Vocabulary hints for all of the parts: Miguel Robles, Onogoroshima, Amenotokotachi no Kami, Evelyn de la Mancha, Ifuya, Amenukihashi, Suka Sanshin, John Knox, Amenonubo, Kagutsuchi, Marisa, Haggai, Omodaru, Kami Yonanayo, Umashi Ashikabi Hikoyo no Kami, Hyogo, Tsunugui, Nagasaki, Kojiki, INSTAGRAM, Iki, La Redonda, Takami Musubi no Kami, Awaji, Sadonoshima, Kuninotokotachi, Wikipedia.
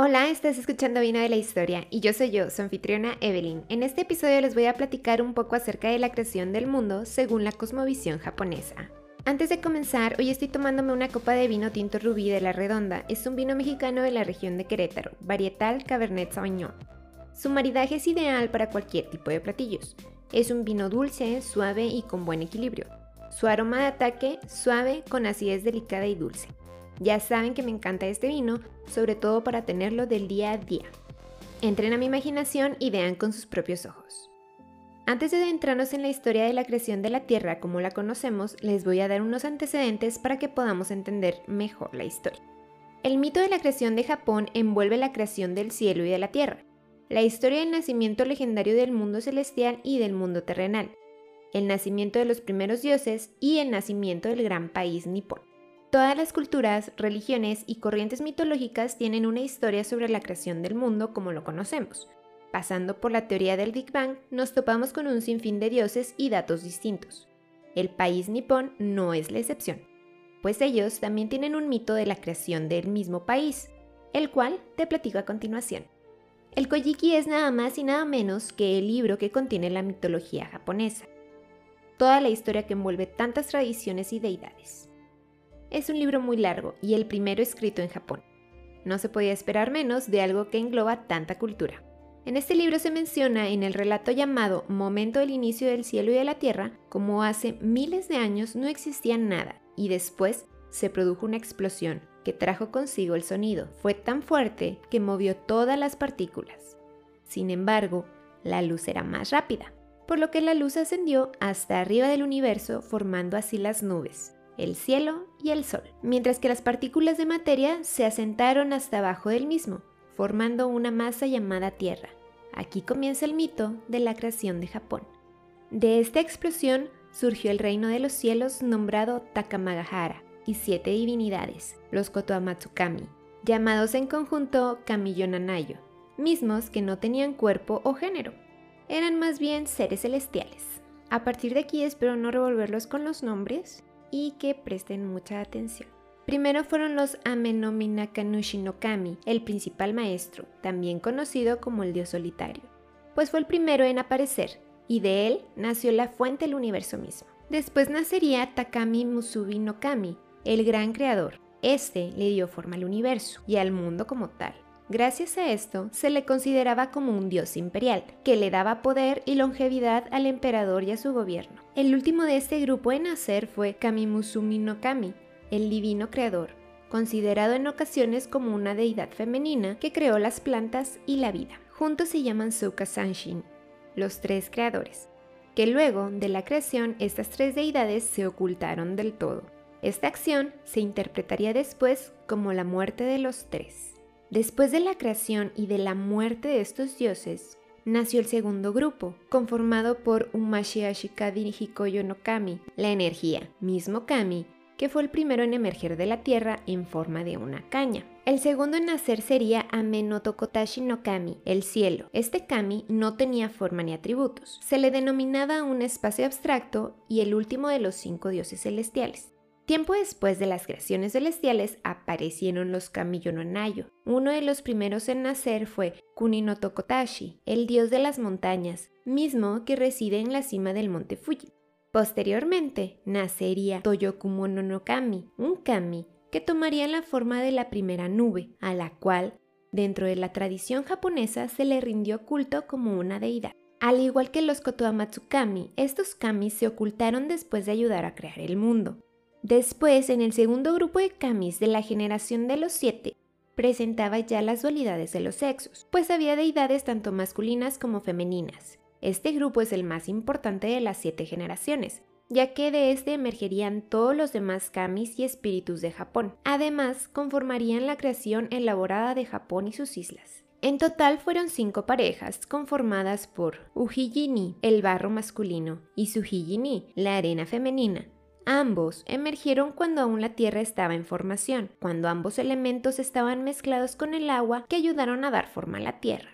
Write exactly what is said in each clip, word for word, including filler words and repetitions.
Hola, estás escuchando Vino de la Historia y yo soy yo, su anfitriona Evelyn. En este episodio les voy a platicar un poco acerca de la creación del mundo según la cosmovisión japonesa. Antes de comenzar, hoy estoy tomándome una copa de vino tinto rubí de La Redonda. Es un vino mexicano de la región de Querétaro, varietal Cabernet Sauvignon. Su maridaje es ideal para cualquier tipo de platillos. Es un vino dulce, suave y con buen equilibrio. Su aroma de ataque, suave, con acidez delicada y dulce. Ya saben que me encanta este vino, sobre todo para tenerlo del día a día. Entren a mi imaginación y vean con sus propios ojos. Antes de adentrarnos en la historia de la creación de la Tierra como la conocemos, les voy a dar unos antecedentes para que podamos entender mejor la historia. El mito de la creación de Japón envuelve la creación del cielo y de la tierra, la historia del nacimiento legendario del mundo celestial y del mundo terrenal, el nacimiento de los primeros dioses y el nacimiento del gran país nipón. Todas las culturas, religiones y corrientes mitológicas tienen una historia sobre la creación del mundo como lo conocemos. Pasando por la teoría del Big Bang, nos topamos con un sinfín de dioses y datos distintos. El país nipón no es la excepción, pues ellos también tienen un mito de la creación del mismo país, el cual te platico a continuación. El Kojiki es nada más y nada menos que el libro que contiene la mitología japonesa, toda la historia que envuelve tantas tradiciones y deidades. Es un libro muy largo y el primero escrito en Japón. No se podía esperar menos de algo que engloba tanta cultura. En este libro se menciona en el relato llamado Momento del inicio del cielo y de la tierra, como hace miles de años no existía nada y después se produjo una explosión que trajo consigo el sonido. Fue tan fuerte que movió todas las partículas. Sin embargo, la luz era más rápida, por lo que la luz ascendió hasta arriba del universo formando así las nubes, el cielo y el sol, mientras que las partículas de materia se asentaron hasta abajo del mismo, formando una masa llamada Tierra. Aquí comienza el mito de la creación de Japón. De esta explosión surgió el reino de los cielos nombrado Takamagahara y siete divinidades, los Kotoamatsu Kami, llamados en conjunto Kami Yonanayo, mismos que no tenían cuerpo o género, eran más bien seres celestiales. A partir de aquí espero no revolverlos con los nombres y que presten mucha atención. Primero fueron los Amenomi Nakanushi no Kami, el principal maestro, también conocido como el dios solitario, pues fue el primero en aparecer, y de él nació la fuente del universo mismo. Después nacería Takami Musubi no Kami, el gran creador. Este le dio forma al universo y al mundo como tal. Gracias a esto, se le consideraba como un dios imperial, que le daba poder y longevidad al emperador y a su gobierno. El último de este grupo en nacer fue Kamimusumi no Kami, el divino creador, considerado en ocasiones como una deidad femenina que creó las plantas y la vida. Juntos se llaman Suka Sanshin, los tres creadores, que luego de la creación estas tres deidades se ocultaron del todo. Esta acción se interpretaría después como la muerte de los tres. Después de la creación y de la muerte de estos dioses, nació el segundo grupo, conformado por Umashi Ashikabi Hikoyo no Kami, la energía, mismo Kami, que fue el primero en emerger de la tierra en forma de una caña. El segundo en nacer sería Amenotokotachi no Kami, el cielo. Este Kami no tenía forma ni atributos, se le denominaba un espacio abstracto y el último de los cinco dioses celestiales. Tiempo después de las creaciones celestiales aparecieron los Kami Yonanayo. Uno de los primeros en nacer fue Kuninotokotachi, el dios de las montañas, mismo que reside en la cima del monte Fuji. Posteriormente nacería Toyokumo Nonokami, un Kami que tomaría la forma de la primera nube, a la cual, dentro de la tradición japonesa, se le rindió culto como una deidad. Al igual que los Kotoamatsu Kami, estos Kami se ocultaron después de ayudar a crear el mundo. Después, en el segundo grupo de Kamis de la generación de los siete, presentaba ya las dualidades de los sexos, pues había deidades tanto masculinas como femeninas. Este grupo es el más importante de las siete generaciones, ya que de este emergerían todos los demás Kamis y espíritus de Japón. Además, conformarían la creación elaborada de Japón y sus islas. En total fueron cinco parejas, conformadas por Ujijiní, el barro masculino, y Sujijiní, la arena femenina. Ambos emergieron cuando aún la tierra estaba en formación, cuando ambos elementos estaban mezclados con el agua que ayudaron a dar forma a la tierra.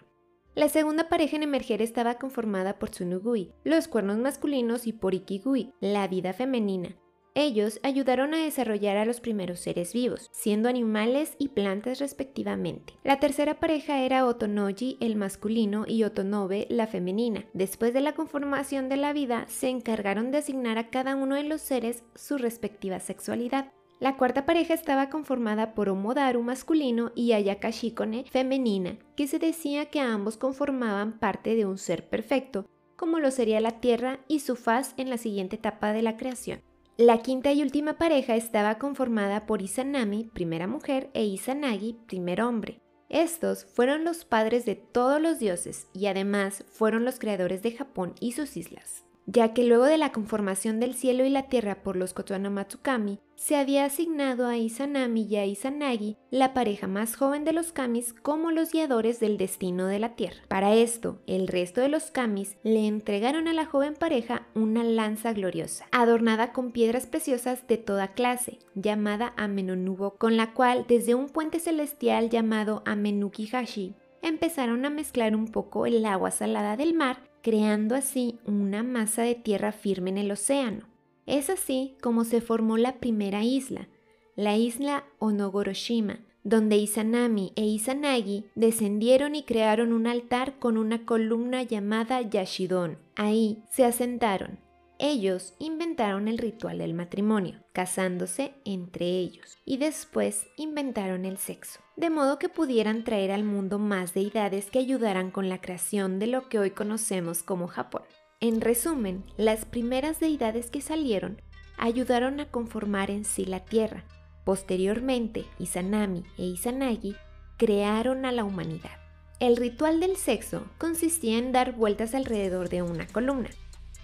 La segunda pareja en emerger estaba conformada por Tsunugui, los cuernos masculinos, y por Ikigui, la vida femenina. Ellos ayudaron a desarrollar a los primeros seres vivos, siendo animales y plantas respectivamente. La tercera pareja era Otonoji, el masculino, y Otonobe, la femenina. Después de la conformación de la vida, se encargaron de asignar a cada uno de los seres su respectiva sexualidad. La cuarta pareja estaba conformada por Omodaru masculino y Ayakashikone femenina, que se decía que ambos conformaban parte de un ser perfecto, como lo sería la Tierra y su faz en la siguiente etapa de la creación. La quinta y última pareja estaba conformada por Izanami, primera mujer, e Izanagi, primer hombre. Estos fueron los padres de todos los dioses y además fueron los creadores de Japón y sus islas, ya que luego de la conformación del cielo y la tierra por los Kotoamatsu Kami, se había asignado a Izanami y a Izanagi, la pareja más joven de los Kamis, como los guiadores del destino de la tierra. Para esto, el resto de los Kamis le entregaron a la joven pareja una lanza gloriosa, adornada con piedras preciosas de toda clase, llamada Amenonubo, con la cual, desde un puente celestial llamado Amenukihashi, empezaron a mezclar un poco el agua salada del mar, creando así una masa de tierra firme en el océano. Es así como se formó la primera isla, la isla Onogoroshima, donde Izanami e Izanagi descendieron y crearon un altar con una columna llamada Yashidon. Ahí se asentaron. Ellos inventaron el ritual del matrimonio, casándose entre ellos, y después inventaron el sexo, de modo que pudieran traer al mundo más deidades que ayudaran con la creación de lo que hoy conocemos como Japón. En resumen, las primeras deidades que salieron ayudaron a conformar en sí la tierra. Posteriormente, Izanami e Izanagi crearon a la humanidad. El ritual del sexo consistía en dar vueltas alrededor de una columna,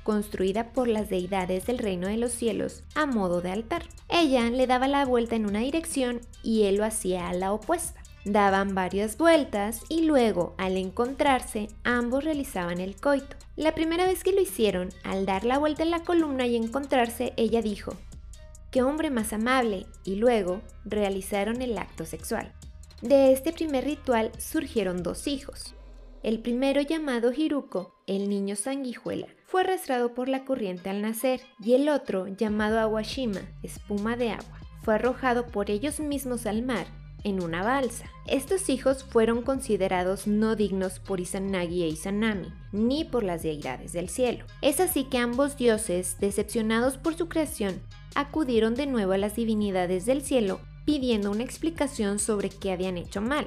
construida por las deidades del reino de los cielos a modo de altar. Ella le daba la vuelta en una dirección y él lo hacía a la opuesta. Daban varias vueltas y luego, al encontrarse, ambos realizaban el coito. La primera vez que lo hicieron, al dar la vuelta en la columna y encontrarse, ella dijo, "¡Qué hombre más amable!", y luego realizaron el acto sexual. De este primer ritual surgieron dos hijos. El primero, llamado Hiruko, el niño sanguijuela, fue arrastrado por la corriente al nacer, y el otro, llamado Awashima, espuma de agua, fue arrojado por ellos mismos al mar en una balsa. Estos hijos fueron considerados no dignos por Izanagi e Izanami, ni por las deidades del cielo. Es así que ambos dioses, decepcionados por su creación, acudieron de nuevo a las divinidades del cielo pidiendo una explicación sobre qué habían hecho mal.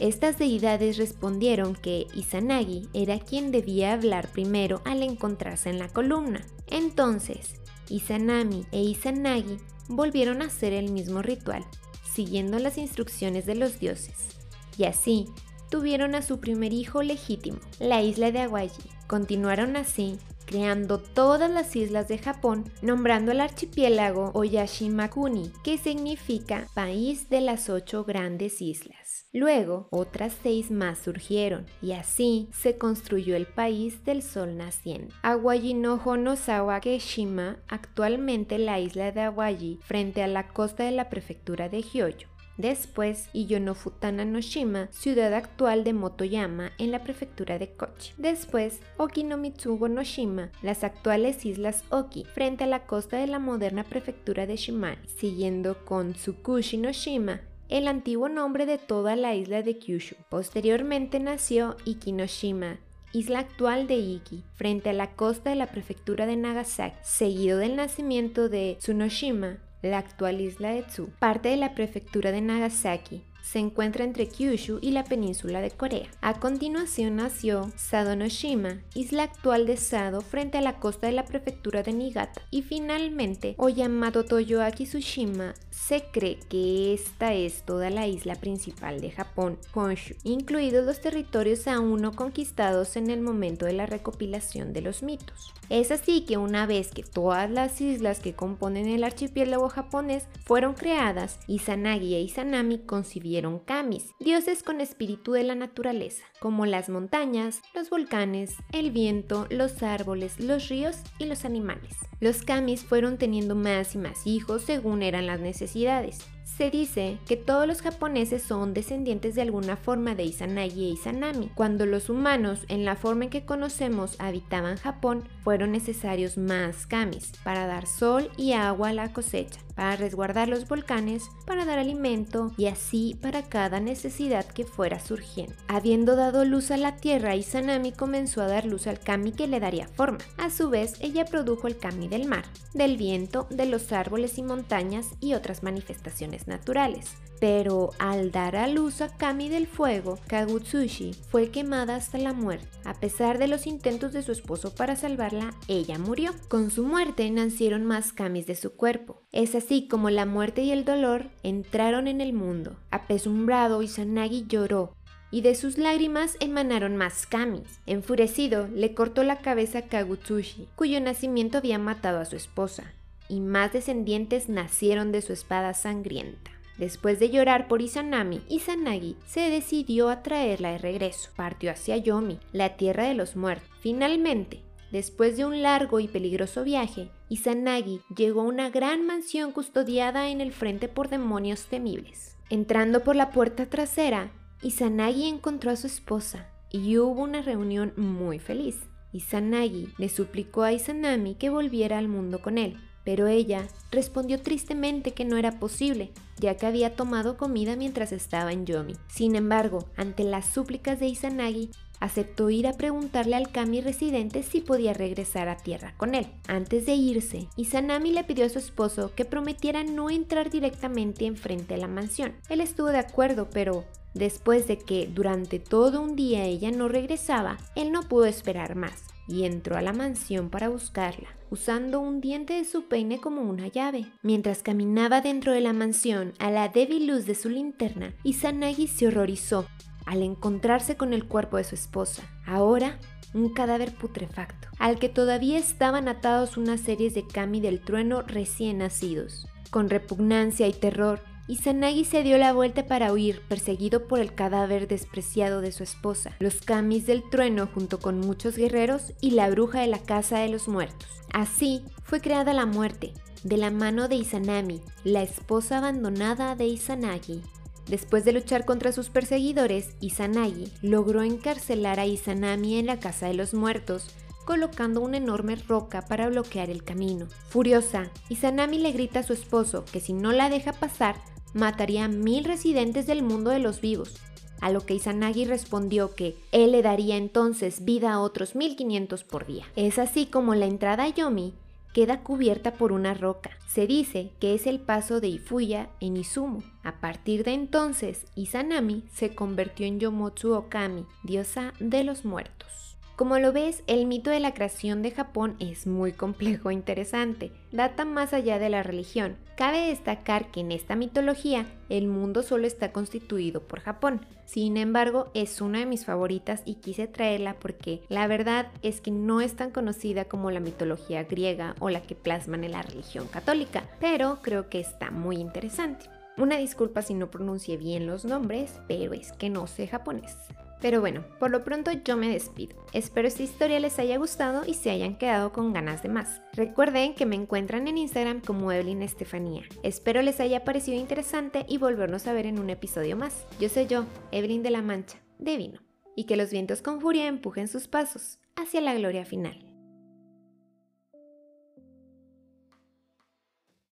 Estas deidades respondieron que Izanagi era quien debía hablar primero al encontrarse en la columna. Entonces, Izanami e Izanagi volvieron a hacer el mismo ritual, siguiendo las instrucciones de los dioses. Y así, tuvieron a su primer hijo legítimo, la isla de Awaji. Continuaron así, creando todas las islas de Japón, nombrando al archipiélago Oyashima-kuni, que significa país de las ocho grandes islas. Luego, otras seis más surgieron, y así se construyó el país del sol naciente. Awaji no Honosawakeshima, actualmente la isla de Awaji, frente a la costa de la prefectura de Hyogo. Después, Iyonofutana no Shima, ciudad actual de Motoyama en la prefectura de Kochi. Después, Okinomitsugo no Shima, las actuales islas Oki, frente a la costa de la moderna prefectura de Shimane, siguiendo con Tsukushi no Shima, el antiguo nombre de toda la isla de Kyushu. Posteriormente nació Ikinoshima, isla actual de Iki, frente a la costa de la prefectura de Nagasaki, seguido del nacimiento de Tsunoshima, la actual isla de Tsu, parte de la prefectura de Nagasaki. Se encuentra entre Kyushu y la península de Corea. A continuación nació Sadonoshima, isla actual de Sado frente a la costa de la prefectura de Niigata. Y finalmente, Oyamato Toyoaki Tsushima. Se cree que esta es toda la isla principal de Japón, Honshu, incluidos los territorios aún no conquistados en el momento de la recopilación de los mitos. Es así que una vez que todas las islas que componen el archipiélago japonés fueron creadas, Izanagi e Izanami concibieron kamis, dioses con espíritu de la naturaleza, como las montañas, los volcanes, el viento, los árboles, los ríos y los animales. Los kamis fueron teniendo más y más hijos según eran las necesidades. Se dice que todos los japoneses son descendientes de alguna forma de Izanagi e Izanami. Cuando los humanos, en la forma en que conocemos, habitaban Japón, fueron necesarios más kamis para dar sol y agua a la cosecha, para resguardar los volcanes, para dar alimento y así para cada necesidad que fuera surgiendo. Habiendo dado luz a la tierra, Izanami comenzó a dar luz al kami que le daría forma. A su vez, ella produjo el kami del mar, del viento, de los árboles y montañas y otras manifestaciones naturales. Pero al dar a luz a Kami del Fuego, Kagutsuchi fue quemada hasta la muerte. A pesar de los intentos de su esposo para salvarla, ella murió. Con su muerte nacieron más Kamis de su cuerpo. Es así como la muerte y el dolor entraron en el mundo. Apesumbrado, Izanagi lloró, y de sus lágrimas emanaron más kamis. Enfurecido, le cortó la cabeza a Kagutsuchi, cuyo nacimiento había matado a su esposa, y más descendientes nacieron de su espada sangrienta. Después de llorar por Izanami, Izanagi se decidió a traerla de regreso. Partió hacia Yomi, la tierra de los muertos. Finalmente, después de un largo y peligroso viaje, Izanagi llegó a una gran mansión custodiada en el frente por demonios temibles. Entrando por la puerta trasera, Izanagi encontró a su esposa y hubo una reunión muy feliz. Izanagi le suplicó a Izanami que volviera al mundo con él, pero ella respondió tristemente que no era posible, ya que había tomado comida mientras estaba en Yomi. Sin embargo, ante las súplicas de Izanagi, aceptó ir a preguntarle al kami residente si podía regresar a tierra con él. Antes de irse, Izanami le pidió a su esposo que prometiera no entrar directamente enfrente de la mansión. Él estuvo de acuerdo, pero después de que durante todo un día ella no regresaba, él no pudo esperar más y entró a la mansión para buscarla, usando un diente de su peine como una llave. Mientras caminaba dentro de la mansión, a la débil luz de su linterna, Izanagi se horrorizó al encontrarse con el cuerpo de su esposa, ahora un cadáver putrefacto, al que todavía estaban atados una serie de kami del trueno recién nacidos. Con repugnancia y terror, Izanagi se dio la vuelta para huir, perseguido por el cadáver despreciado de su esposa, los kamis del trueno junto con muchos guerreros y la bruja de la casa de los muertos. Así fue creada la muerte, de la mano de Izanami, la esposa abandonada de Izanagi. Después de luchar contra sus perseguidores, Izanagi logró encarcelar a Izanami en la casa de los muertos, colocando una enorme roca para bloquear el camino. Furiosa, Izanami le grita a su esposo que si no la deja pasar, mataría a mil residentes del mundo de los vivos, a lo que Izanagi respondió que él le daría entonces vida a otros mil quinientos por día. Es así como la entrada a Yomi queda cubierta por una roca. Se dice que es el paso de Ifuya en Izumo. A partir de entonces, Izanami se convirtió en Yomotsu Okami, diosa de los muertos. Como lo ves, el mito de la creación de Japón es muy complejo e interesante, data más allá de la religión. Cabe destacar que en esta mitología, el mundo solo está constituido por Japón. Sin embargo, es una de mis favoritas y quise traerla porque la verdad es que no es tan conocida como la mitología griega o la que plasman en la religión católica, pero creo que está muy interesante. Una disculpa si no pronuncié bien los nombres, pero es que no sé japonés. Pero bueno, por lo pronto yo me despido. Espero esta historia les haya gustado y se hayan quedado con ganas de más. Recuerden que me encuentran en Instagram como Evelyn Estefanía. Espero les haya parecido interesante y volvernos a ver en un episodio más. Yo soy yo, Evelyn de la Mancha, de Vino. Y que los vientos con furia empujen sus pasos hacia la gloria final.